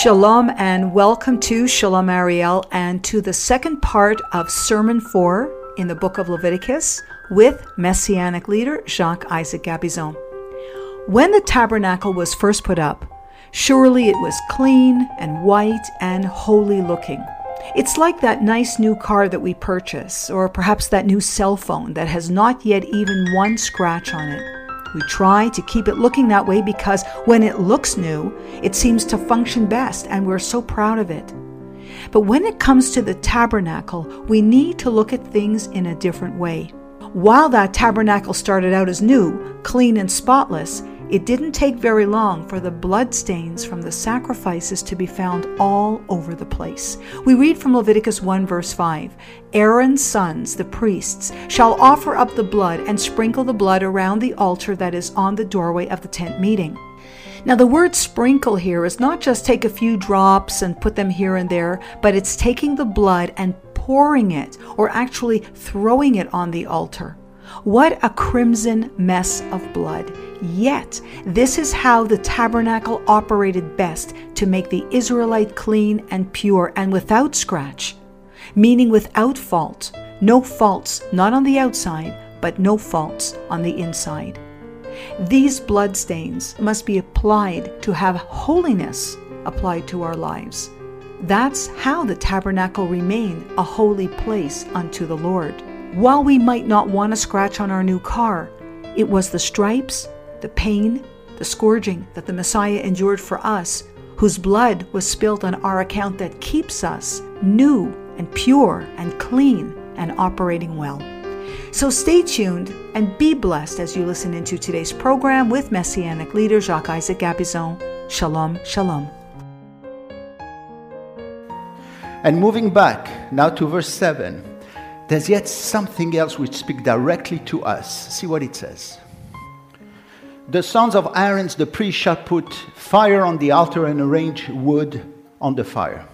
Shalom and welcome to Shalom Ariel and to the second part of Sermon 4 in the book of Leviticus with Messianic leader Jacques-Isaac Gabizon. When the tabernacle was first put up, surely it was clean and white and holy looking. It's like that nice new car that we purchase, or perhaps that new cell phone that has not yet even one scratch on it. We try to keep it looking that way because when it looks new, it seems to function best and we're so proud of it. But when it comes to the tabernacle, we need to look at things in a different way. While that tabernacle started out as new, clean and spotless, it didn't take very long for the bloodstains from the sacrifices to be found all over the place. We read from Leviticus 1 verse 5, Aaron's sons, the priests, shall offer up the blood and sprinkle the blood around the altar that is on the doorway of the tent meeting. Now the word sprinkle here is not just take a few drops and put them here and there, but it's taking the blood and pouring it, or actually throwing it on the altar. What a crimson mess of blood. Yet, this is how the tabernacle operated best to make the Israelite clean and pure and without scratch, meaning without fault. No faults, not on the outside, but no faults on the inside. These bloodstains must be applied to have holiness applied to our lives. That's how the tabernacle remained a holy place unto the Lord. While we might not want a scratch on our new car, it was the stripes, the pain, the scourging that the Messiah endured for us, whose blood was spilled on our account, that keeps us new and pure and clean and operating well. So stay tuned and be blessed as you listen into today's program with Messianic leader Jacques-Isaac Gabizon. Shalom, shalom. And moving back now to verse 7. There's yet something else which speaks directly to us. See what it says. The sons of Aaron, the priest, shall put fire on the altar and arrange wood on the fire.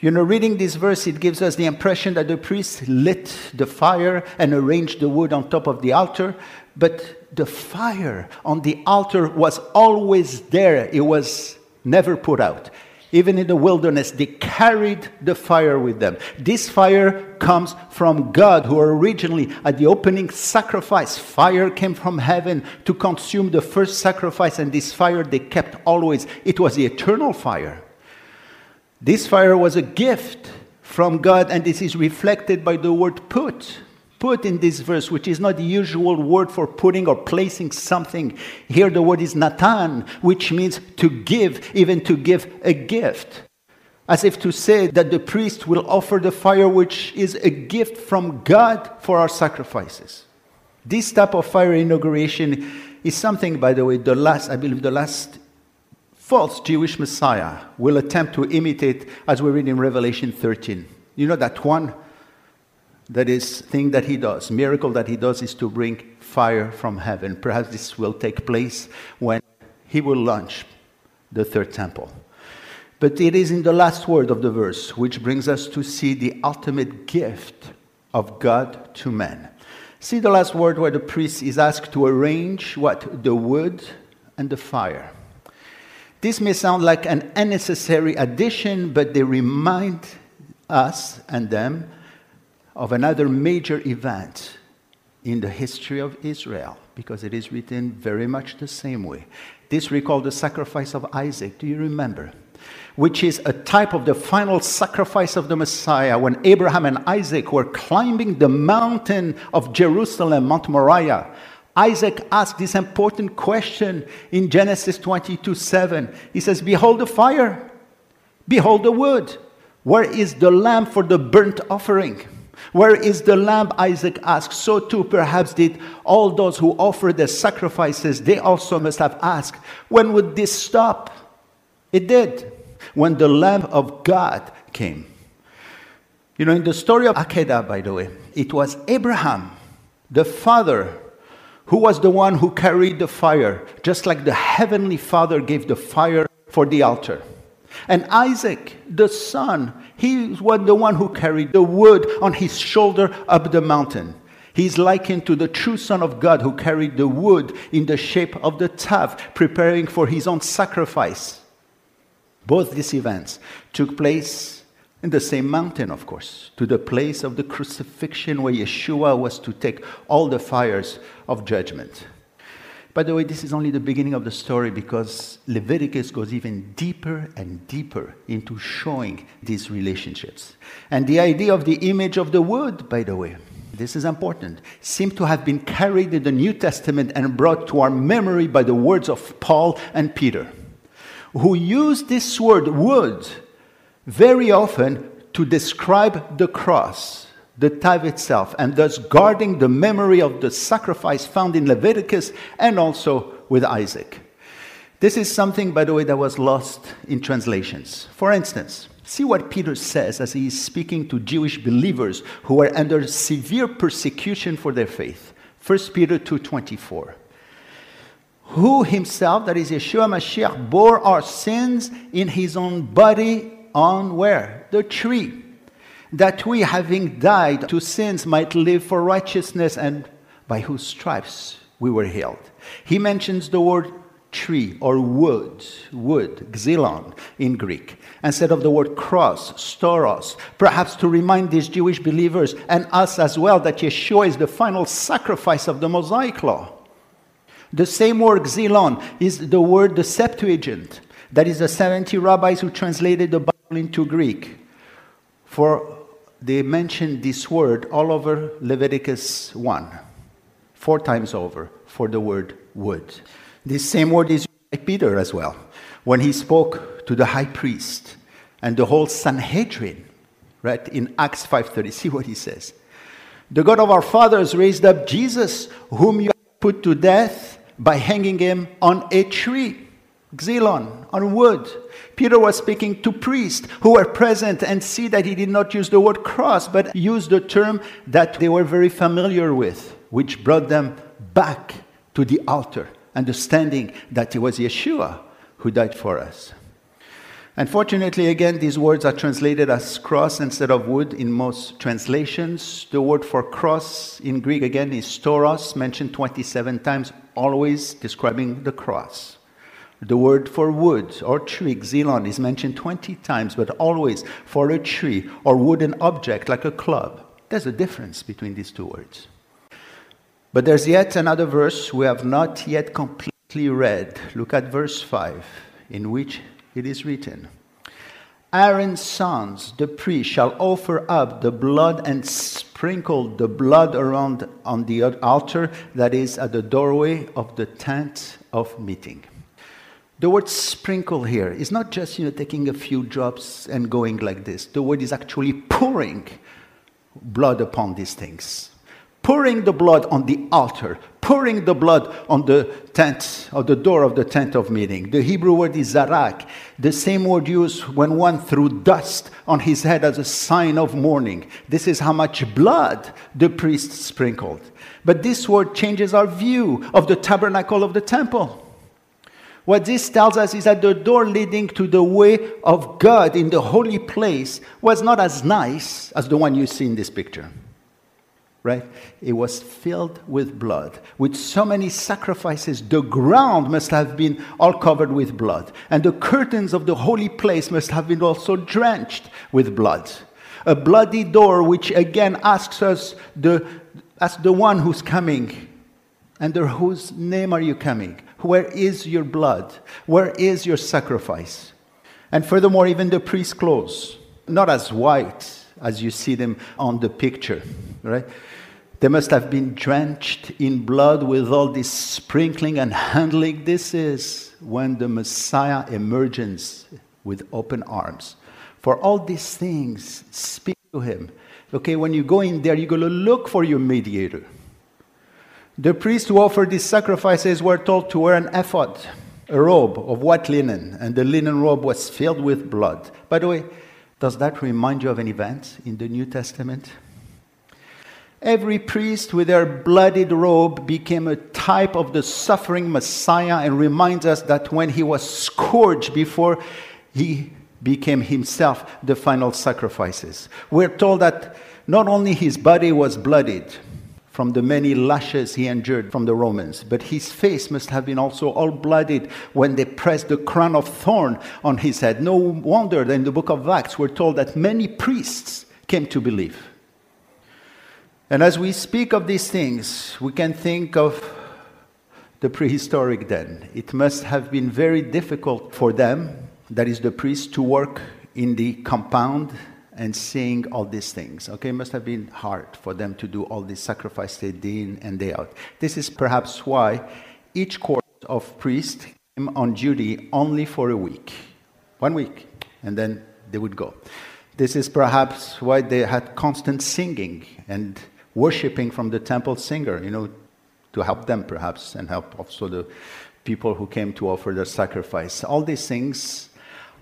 You know, reading this verse, it gives us the impression that the priest lit the fire and arranged the wood on top of the altar. But the fire on the altar was always there. It was never put out. Even in the wilderness, they carried the fire with them. This fire comes from God, who originally, at the opening sacrifice, fire came from heaven to consume the first sacrifice, and this fire they kept always. It was the eternal fire. This fire was a gift from God, and this is reflected by the word put. Put in this verse, which is not the usual word for putting or placing something. Here the word is natan, which means to give, even to give a gift. As if to say that the priest will offer the fire, which is a gift from God for our sacrifices. This type of fire inauguration is something, by the way, the last false Jewish Messiah will attempt to imitate, as we read in Revelation 13. You know that one? That is thing that he does, miracle that he does, is to bring fire from heaven. Perhaps this will take place when he will launch the third temple. But it is in the last word of the verse, which brings us to see the ultimate gift of God to man. See the last word where the priest is asked to arrange what? The wood and the fire. This may sound like an unnecessary addition, but they remind us and them of another major event in the history of Israel, because it is written very much the same way. This recalls the sacrifice of Isaac, do you remember? Which is a type of the final sacrifice of the Messiah, when Abraham and Isaac were climbing the mountain of Jerusalem, Mount Moriah. Isaac asked this important question in Genesis 22:7. He says, "Behold the fire, behold the wood. Where is the lamb for the burnt offering?" Where is the lamb, Isaac asked. So too perhaps did all those who offered their sacrifices. They also must have asked, when would this stop? It did, when the Lamb of God came. You know, in the story of Akedah, by the way, it was Abraham, the father, who was the one who carried the fire, just like the heavenly Father gave the fire for the altar. And Isaac, the son, he was the one who carried the wood on his shoulder up the mountain. He is likened to the true Son of God who carried the wood in the shape of the Tav, preparing for his own sacrifice. Both these events took place in the same mountain, of course, to the place of the crucifixion where Yeshua was to take all the fires of judgment. By the way, this is only the beginning of the story, because Leviticus goes even deeper and deeper into showing these relationships. And the idea of the image of the wood, by the way, this is important, seems to have been carried in the New Testament and brought to our memory by the words of Paul and Peter, who used this word, wood, very often to describe the cross, the Tav itself, and thus guarding the memory of the sacrifice found in Leviticus and also with Isaac. This is something, by the way, that was lost in translations. For instance, see what Peter says as he is speaking to Jewish believers who were under severe persecution for their faith. 1 Peter 2:24. Who himself, that is Yeshua Mashiach, bore our sins in his own body on where? The tree. That we, having died to sins, might live for righteousness, and by whose stripes we were healed. He mentions the word tree or wood, xilon in Greek, instead of the word cross, stauros, perhaps to remind these Jewish believers and us as well that Yeshua is the final sacrifice of the Mosaic law. The same word xilon is the word the Septuagint, that is the 70 rabbis who translated the Bible into Greek. For they mentioned this word all over Leviticus 1, 4 times over, for the word wood. This same word is used by Peter as well, when he spoke to the high priest and the whole Sanhedrin, right, in Acts 5:30. See what he says. The God of our fathers raised up Jesus, whom you put to death by hanging him on a tree. Xilon, on wood. Peter was speaking to priests who were present, and see that he did not use the word cross, but used the term that they were very familiar with, which brought them back to the altar, understanding that it was Yeshua who died for us. Unfortunately, again, these words are translated as cross instead of wood in most translations. The word for cross in Greek, again, is stauros, mentioned 27 times, always describing the cross. The word for wood or tree, xilon, is mentioned 20 times, but always for a tree or wooden object like a club. There's a difference between these two words. But there's yet another verse we have not yet completely read. Look at verse 5, in which it is written, Aaron's sons, the priests, shall offer up the blood and sprinkle the blood around on the altar that is at the doorway of the tent of meeting. The word sprinkle here is not just, taking a few drops and going like this. The word is actually pouring blood upon these things. Pouring the blood on the altar. Pouring the blood on the tent, or the door of the tent of meeting. The Hebrew word is zarak, the same word used when one threw dust on his head as a sign of mourning. This is how much blood the priest sprinkled. But this word changes our view of the tabernacle of the temple. What this tells us is that the door leading to the way of God in the holy place was not as nice as the one you see in this picture, right? It was filled with blood. With so many sacrifices, the ground must have been all covered with blood. And the curtains of the holy place must have been also drenched with blood. A bloody door which again asks us, as the one who's coming, under whose name are you coming? Where is your blood? Where is your sacrifice? And furthermore, even the priest's clothes, not as white as you see them on the picture, right? They must have been drenched in blood with all this sprinkling and handling. This is when the Messiah emerges with open arms. For all these things, speak to him. Okay, when you go in there, you're going to look for your mediator. The priests who offered these sacrifices were told to wear an ephod, a robe of white linen, and the linen robe was filled with blood. By the way, does that remind you of an event in the New Testament? Every priest with their bloodied robe became a type of the suffering Messiah and reminds us that when he was scourged before, he became himself the final sacrifices. We're told that not only his body was bloodied, from the many lashes he endured from the Romans. But his face must have been also all bloodied when they pressed the crown of thorn on his head. No wonder that in the book of Acts we're told that many priests came to believe. And as we speak of these things, we can think of the prehistoric then. It must have been very difficult for them, that is the priests, to work in the compound and seeing all these things. Okay, it must have been hard for them to do all these sacrifices day in and day out. This is perhaps why each court of priests came on duty only for a week. 1 week, and then they would go. This is perhaps why they had constant singing and worshipping from the temple singer, you know, to help them perhaps, and help also the people who came to offer their sacrifice. All these things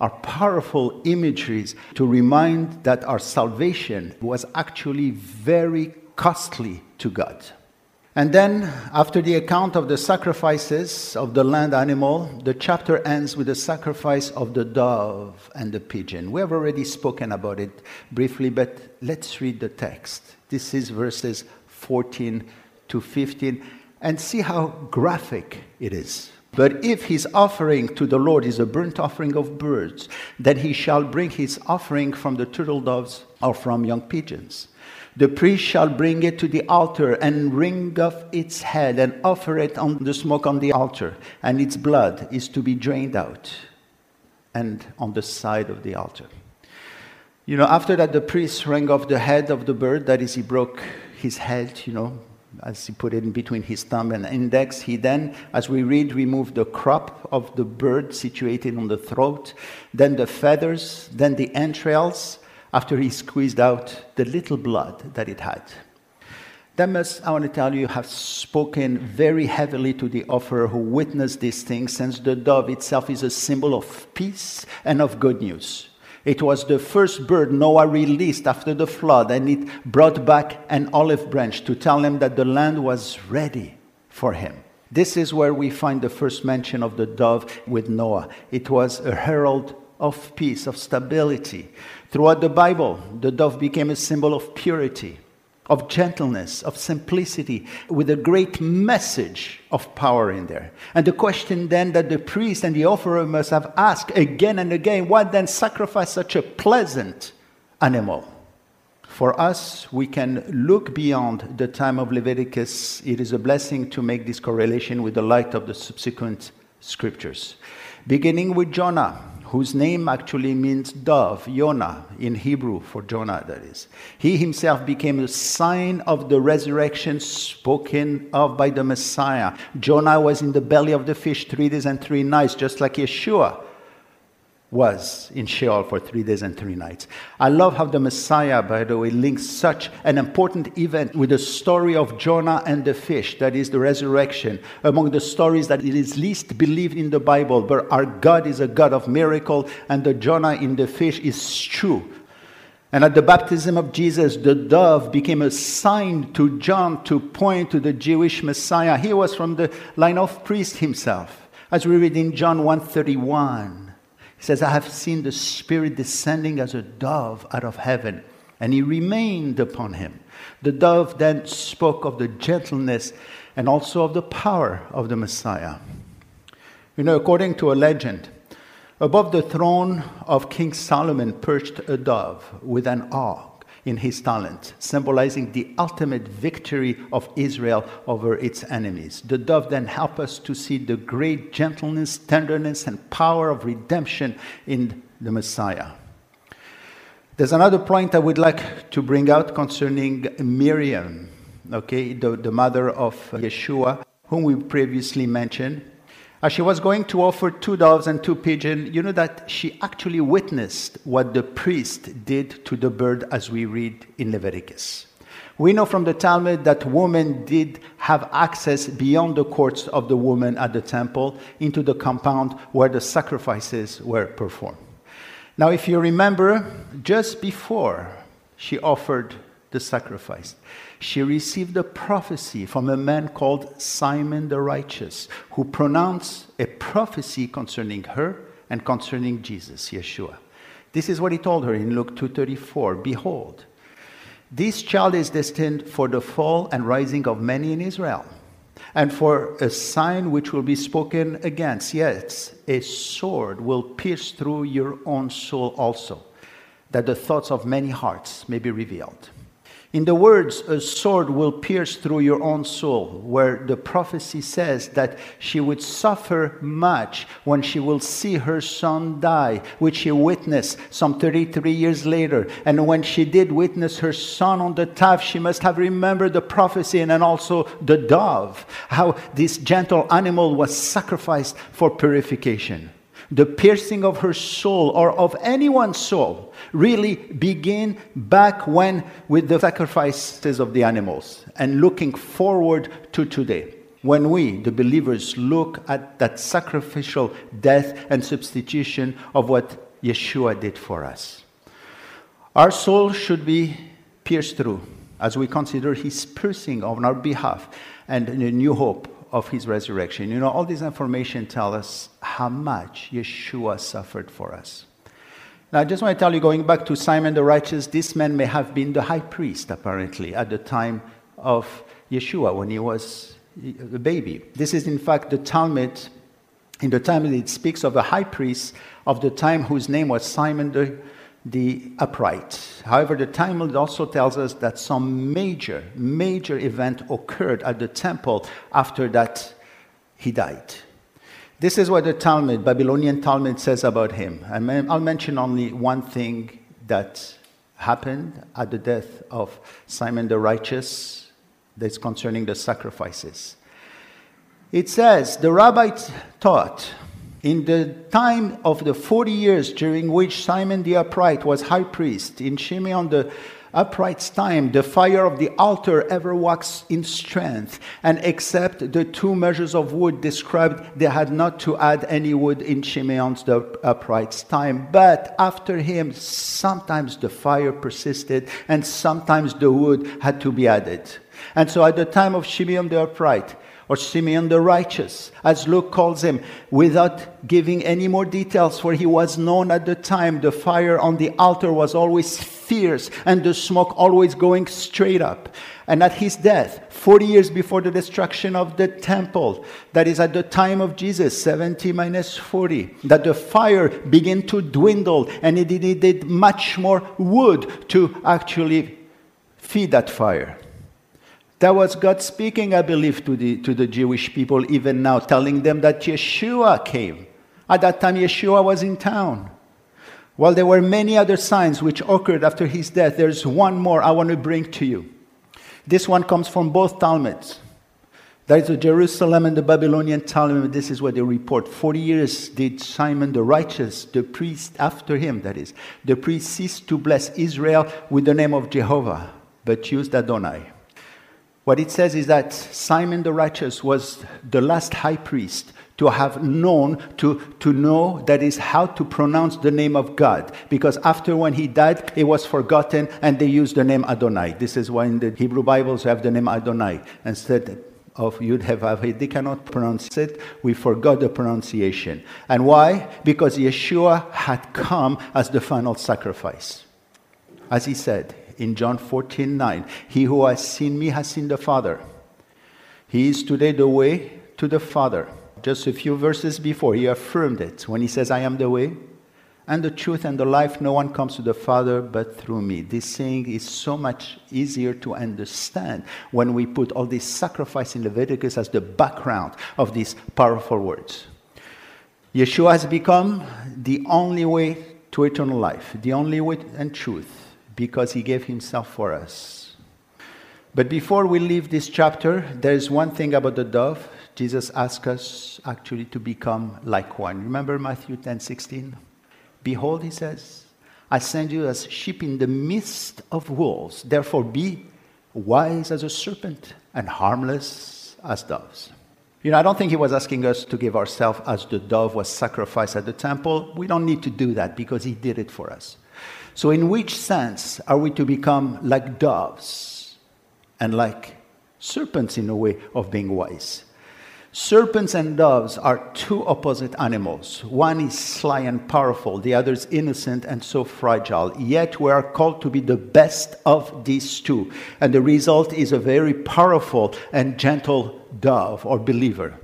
are powerful imageries to remind that our salvation was actually very costly to God. And then, after the account of the sacrifices of the land animal, the chapter ends with the sacrifice of the dove and the pigeon. We have already spoken about it briefly, but let's read the text. This is verses 14 to 15, and see how graphic it is. But if his offering to the Lord is a burnt offering of birds, then he shall bring his offering from the turtle doves or from young pigeons. The priest shall bring it to the altar and wring off its head and offer it on the smoke on the altar, and its blood is to be drained out and on the side of the altar. You know, after that, the priest wrung off the head of the bird, that is, he broke his head, you know, as he put it in between his thumb and index. He then, as we read, removed the crop of the bird situated on the throat, then the feathers, then the entrails, after he squeezed out the little blood that it had. That must, I want to tell you, have spoken very heavily to the offerer who witnessed these things, since the dove itself is a symbol of peace and of good news. It was the first bird Noah released after the flood, and it brought back an olive branch to tell him that the land was ready for him. This is where we find the first mention of the dove with Noah. It was a herald of peace, of stability. Throughout the Bible, the dove became a symbol of purity, of gentleness, of simplicity, with a great message of power in there. And the question then that the priest and the offerer must have asked again and again, why then sacrifice such a pleasant animal? For us, we can look beyond the time of Leviticus. It is a blessing to make this correlation with the light of the subsequent scriptures. Beginning with Jonah, whose name actually means dove, Yonah, in Hebrew for Jonah, that is. He himself became a sign of the resurrection spoken of by the Messiah. Jonah was in the belly of the fish 3 days and 3 nights, just like Yeshua was in Sheol for 3 days and 3 nights. I love how the Messiah, by the way, links such an important event with the story of Jonah and the fish, that is the resurrection, among the stories that it is least believed in the Bible, but our God is a God of miracle, and the Jonah in the fish is true. And at the baptism of Jesus, the dove became a sign to John to point to the Jewish Messiah. He was from the line of priest himself, as we read in John 1:31. He says, I have seen the Spirit descending as a dove out of heaven, and he remained upon him. The dove then spoke of the gentleness and also of the power of the Messiah. You know, according to a legend, above the throne of King Solomon perched a dove with an awl in his talent, symbolizing the ultimate victory of Israel over its enemies. The dove then helps us to see the great gentleness, tenderness, and power of redemption in the Messiah. There's another point I would like to bring out concerning Miriam, okay, the mother of Yeshua, whom we previously mentioned. As she was going to offer 2 doves and 2 pigeons, you know that she actually witnessed what the priest did to the bird, as we read in Leviticus. We know from the Talmud that women did have access beyond the courts of the women at the temple into the compound where the sacrifices were performed. Now, if you remember, just before she offered the sacrifice, she received a prophecy from a man called Simon the Righteous, who pronounced a prophecy concerning her and concerning Jesus, Yeshua. This is what he told her in Luke 2:34. Behold, This child is destined for the fall and rising of many in Israel, and for a sign which will be spoken against. Yes, a sword will pierce through your own soul also, that the thoughts of many hearts may be revealed. In the words, a sword will pierce through your own soul, where the prophecy says that she would suffer much when she will see her son die, which she witnessed some 33 years later. And when she did witness her son on the Tav, she must have remembered the prophecy and then also the dove, how this gentle animal was sacrificed for purification. The piercing of her soul, or of anyone's soul, really begin back when with the sacrifices of the animals, and looking forward to today, when we, the believers, look at that sacrificial death and substitution of what Yeshua did for us. Our soul should be pierced through as we consider His piercing on our behalf and a new hope of His resurrection. You know, all this information tells us how much Yeshua suffered for us. Now, I just want to tell you, going back to Simon the Righteous, this man may have been the high priest, apparently, at the time of Yeshua, when he was a baby. This is, in fact, the Talmud. In the Talmud, it speaks of a high priest of the time whose name was Simon the upright. However, the Talmud also tells us that some major event occurred at the temple after that he died. This is what the Talmud, Babylonian Talmud, says about him. I'll mention only one thing that happened at the death of Simon the Righteous, that's concerning the sacrifices. It says, the rabbi taught, in the time of the 40 years during which Simon the upright was high priest, in Shimeon the upright's time, the fire of the altar ever waxed in strength, and except the 2 measures of wood described, they had not to add any wood in Shimeon's the upright's time. But after him, sometimes the fire persisted, and sometimes the wood had to be added. And so at the time of Shimeon the upright, or Simeon the Righteous, as Luke calls him, without giving any more details, for he was known at the time, the fire on the altar was always fierce and the smoke always going straight up. And at his death, 40 years before the destruction of the temple, that is at the time of Jesus, 70 minus 40, that the fire began to dwindle, and it needed much more wood to actually feed that fire. That was God speaking, I believe, to the Jewish people even now, telling them that Yeshua came. At that time, Yeshua was in town. While there were many other signs which occurred after his death, there's one more I want to bring to you. This one comes from both Talmuds. That is the Jerusalem and the Babylonian Talmud. This is what they report. 40 years did Simon the Righteous, the priest after him, that is, the priest ceased to bless Israel with the name of Jehovah, but used Adonai. What it says is that Simon the Righteous was the last high priest to have known, to know, that is, how to pronounce the name of God. Because after when he died, it was forgotten, and they used the name Adonai. This is why in the Hebrew Bibles we have the name Adonai. Instead of Yud-Hev-Av-He, they cannot pronounce it. We forgot the pronunciation. And why? Because Yeshua had come as the final sacrifice. As he said, in John 14:9, he who has seen me has seen the Father. He is today the way to the Father. Just a few verses before, he affirmed it when he says, I am the way and the truth and the life. No one comes to the Father but through me. This saying is so much easier to understand when we put all this sacrifice in Leviticus as the background of these powerful words. Yeshua has become the only way to eternal life, the only way and truth, because he gave himself for us. But before we leave this chapter, there is one thing about the dove. Jesus asks us actually to become like one. Remember Matthew 10:16? Behold, he says, I send you as sheep in the midst of wolves. Therefore be wise as a serpent and harmless as doves. You know, I don't think he was asking us to give ourselves as the dove was sacrificed at the temple. We don't need to do that because he did it for us. So in which sense are we to become like doves and like serpents in a way of being wise? Serpents and doves are two opposite animals. One is sly and powerful, the other is innocent and so fragile. Yet we are called to be the best of these two. And the result is a very powerful and gentle dove or believer.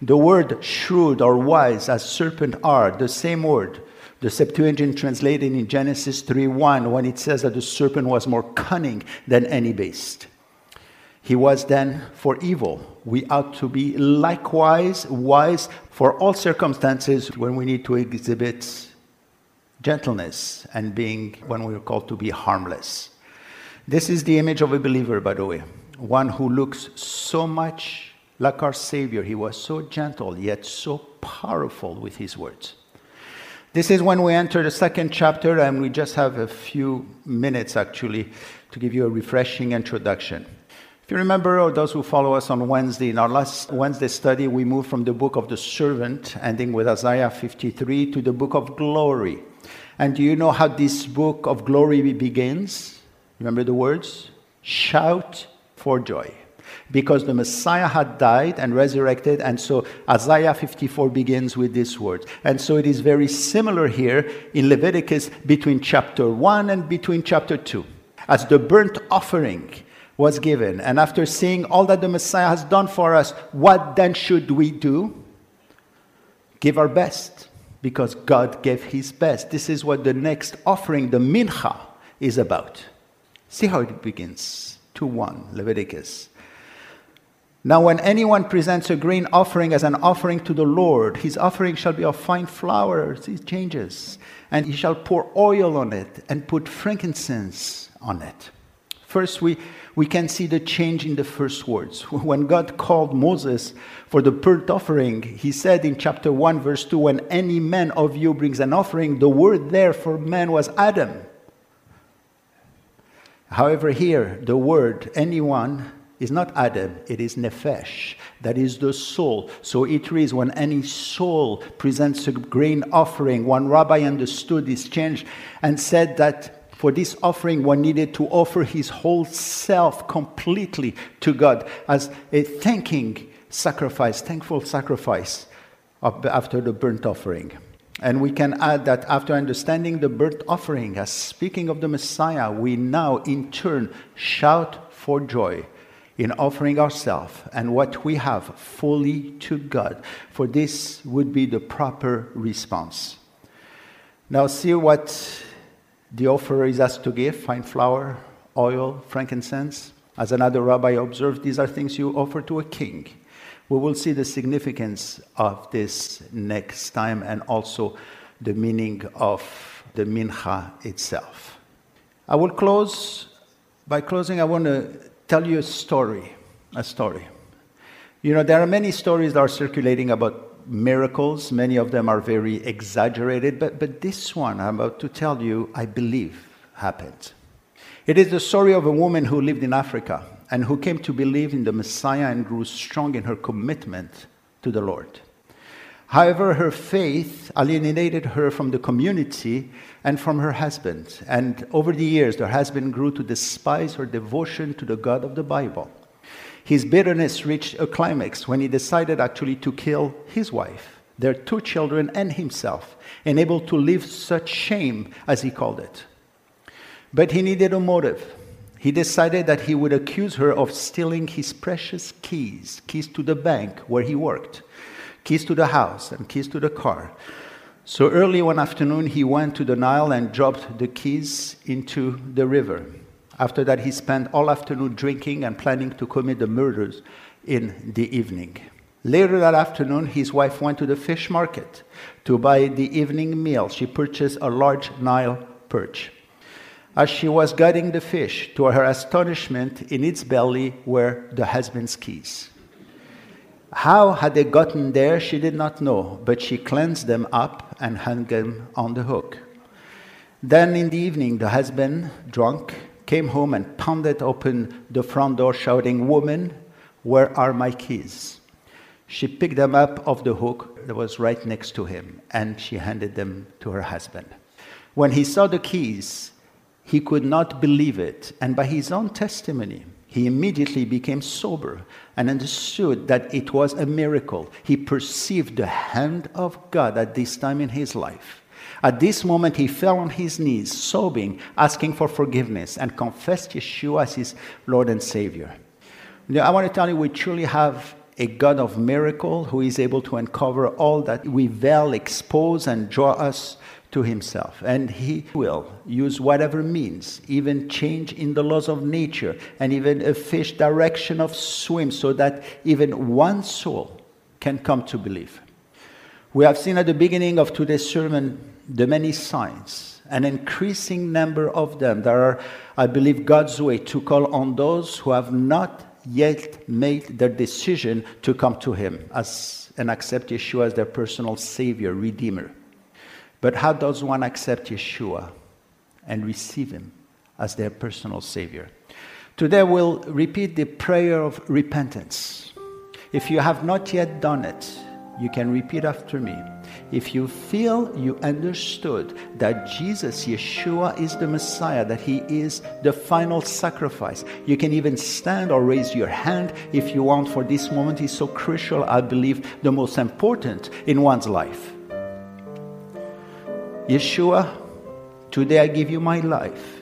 The word shrewd or wise as serpent are the same word. The Septuagint translated in Genesis 3:1 when it says that the serpent was more cunning than any beast. He was then for evil. We ought to be likewise wise for all circumstances when we need to exhibit gentleness and being when we are called to be harmless. This is the image of a believer, by the way, one who looks so much like our Savior. He was so gentle yet so powerful with his words. This is when we enter the second chapter, and we just have a few minutes, actually, to give you a refreshing introduction. If you remember, or those who follow us on Wednesday, in our last Wednesday study, we moved from the book of the servant, ending with Isaiah 53, to the book of glory. And do you know how this book of glory begins? Remember the words? Shout for joy, because the Messiah had died and resurrected. And so Isaiah 54 begins with this word. And so it is very similar here in Leviticus between chapter 1 and between chapter 2. As the burnt offering was given, and after seeing all that the Messiah has done for us, what then should we do? Give our best, because God gave his best. This is what the next offering, the mincha, is about. See how it begins, 2:1, Leviticus. Now when anyone presents a grain offering as an offering to the Lord, his offering shall be of fine flour, it changes, and he shall pour oil on it and put frankincense on it. First, we can see the change in the first words. When God called Moses for the burnt offering, he said in chapter 1, verse 2, when any man of you brings an offering, the word there for man was Adam. However, here, the word anyone is not Adam, it is nefesh, that is the soul. So it reads, when any soul presents a grain offering, one rabbi understood this change and said that for this offering one needed to offer his whole self completely to God as a thankful sacrifice after the burnt offering. And we can add that after understanding the burnt offering as speaking of the Messiah, we now in turn shout for joy in offering ourselves and what we have fully to God. For this would be the proper response. Now see what the offerer is asked to give: fine flour, oil, frankincense. As another rabbi observed, these are things you offer to a king. We will see the significance of this next time, and also the meaning of the mincha itself. I will close. By closing, I want to tell you a story. You know, there are many stories that are circulating about miracles. Many of them are very exaggerated, but this one I'm about to tell you, I believe, happened. It is the story of a woman who lived in Africa and who came to believe in the Messiah and grew strong in her commitment to the Lord. However, her faith alienated her from the community and from her husband. And over the years, her husband grew to despise her devotion to the God of the Bible. His bitterness reached a climax when he decided actually to kill his wife, their two children, and himself, unable to live such shame, as he called it. But he needed a motive. He decided that he would accuse her of stealing his precious keys to the bank where he worked, keys to the house, and keys to the car. So early one afternoon, he went to the Nile and dropped the keys into the river. After that, he spent all afternoon drinking and planning to commit the murders in the evening. Later that afternoon, his wife went to the fish market to buy the evening meal. She purchased a large Nile perch. As she was gutting the fish, to her astonishment, in its belly were the husband's keys. How had they gotten there, she did not know, but she cleansed them up and hung them on the hook. Then in the evening, the husband, drunk, came home and pounded open the front door, shouting, "Woman, where are my keys?" She picked them up off the hook that was right next to him, and she handed them to her husband. When he saw the keys, he could not believe it, and by his own testimony, He immediately became sober and understood that it was a miracle. He perceived the hand of God at this time in his life. At this moment, he fell on his knees, sobbing, asking for forgiveness, and confessed Yeshua as his Lord and Savior. Now, I want to tell you, we truly have a God of miracle who is able to uncover all that we veil, expose, and draw us to himself. And he will use whatever means, even change in the laws of nature, and even a fish direction of swim, so that even one soul can come to believe. We have seen at the beginning of today's sermon the many signs, an increasing number of them that are, I believe, God's way to call on those who have not yet made their decision to come to him and accept Yeshua as their personal Savior, Redeemer. But how does one accept Yeshua and receive him as their personal Savior? Today we'll repeat the prayer of repentance. If you have not yet done it, you can repeat after me. If you feel you understood that Jesus, Yeshua, is the Messiah, that he is the final sacrifice, you can even stand or raise your hand if you want, for this moment is so crucial, I believe, the most important in one's life. Yeshua, today I give you my life.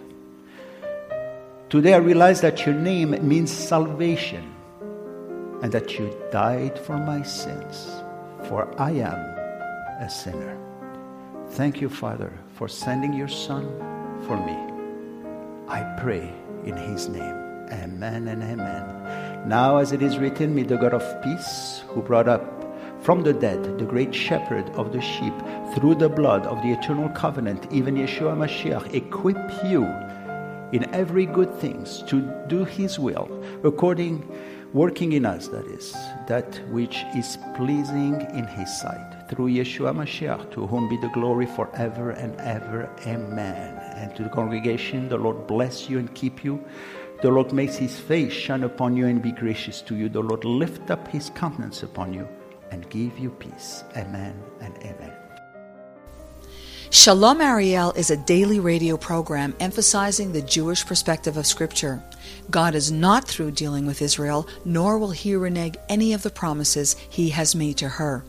Today I realize that your name means salvation and that you died for my sins, for I am a sinner. Thank you, Father, for sending your Son for me. I pray in his name. Amen and amen. Now, as it is written, may the God of peace, who brought up from the dead the great shepherd of the sheep, through the blood of the eternal covenant, even Yeshua Mashiach, equip you in every good things to do his will, working in us, that is, that which is pleasing in his sight. Through Yeshua Mashiach, to whom be the glory forever and ever. Amen. And to the congregation, the Lord bless you and keep you. The Lord makes his face shine upon you and be gracious to you. The Lord lift up his countenance upon you and give you peace. Amen and amen. Shalom Ariel is a daily radio program emphasizing the Jewish perspective of Scripture. God is not through dealing with Israel, nor will he renege any of the promises he has made to her.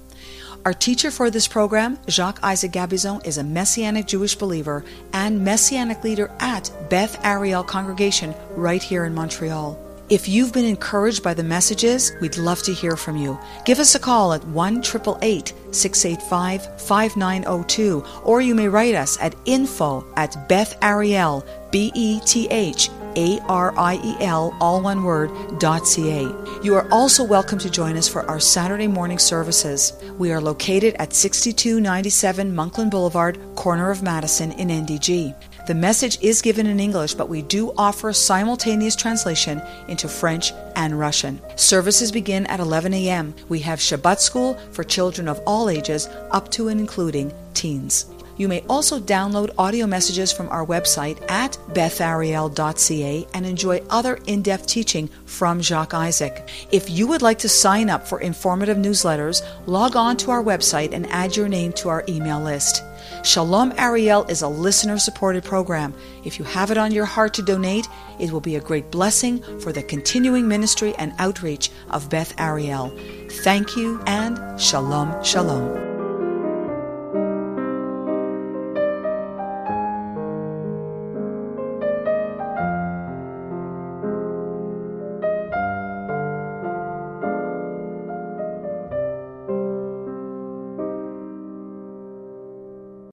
Our teacher for this program, Jacques-Isaac Gabizon, is a Messianic Jewish believer and Messianic leader at Beth Ariel Congregation right here in Montreal. If you've been encouraged by the messages, we'd love to hear from you. Give us a call at 1-888-685-5902, or you may write us at info@bethariel, BETHARIEL, all one word, .ca. You are also welcome to join us for our Saturday morning services. We are located at 6297 Monkland Boulevard, corner of Madison in NDG. The message is given in English, but we do offer simultaneous translation into French and Russian. Services begin at 11 a.m. We have Shabbat school for children of all ages, up to and including teens. You may also download audio messages from our website at bethariel.ca and enjoy other in-depth teaching from Jacques-Isaac. If you would like to sign up for informative newsletters, log on to our website and add your name to our email list. Shalom Ariel is a listener-supported program. If you have it on your heart to donate, it will be a great blessing for the continuing ministry and outreach of Beth Ariel. Thank you, and Shalom Shalom.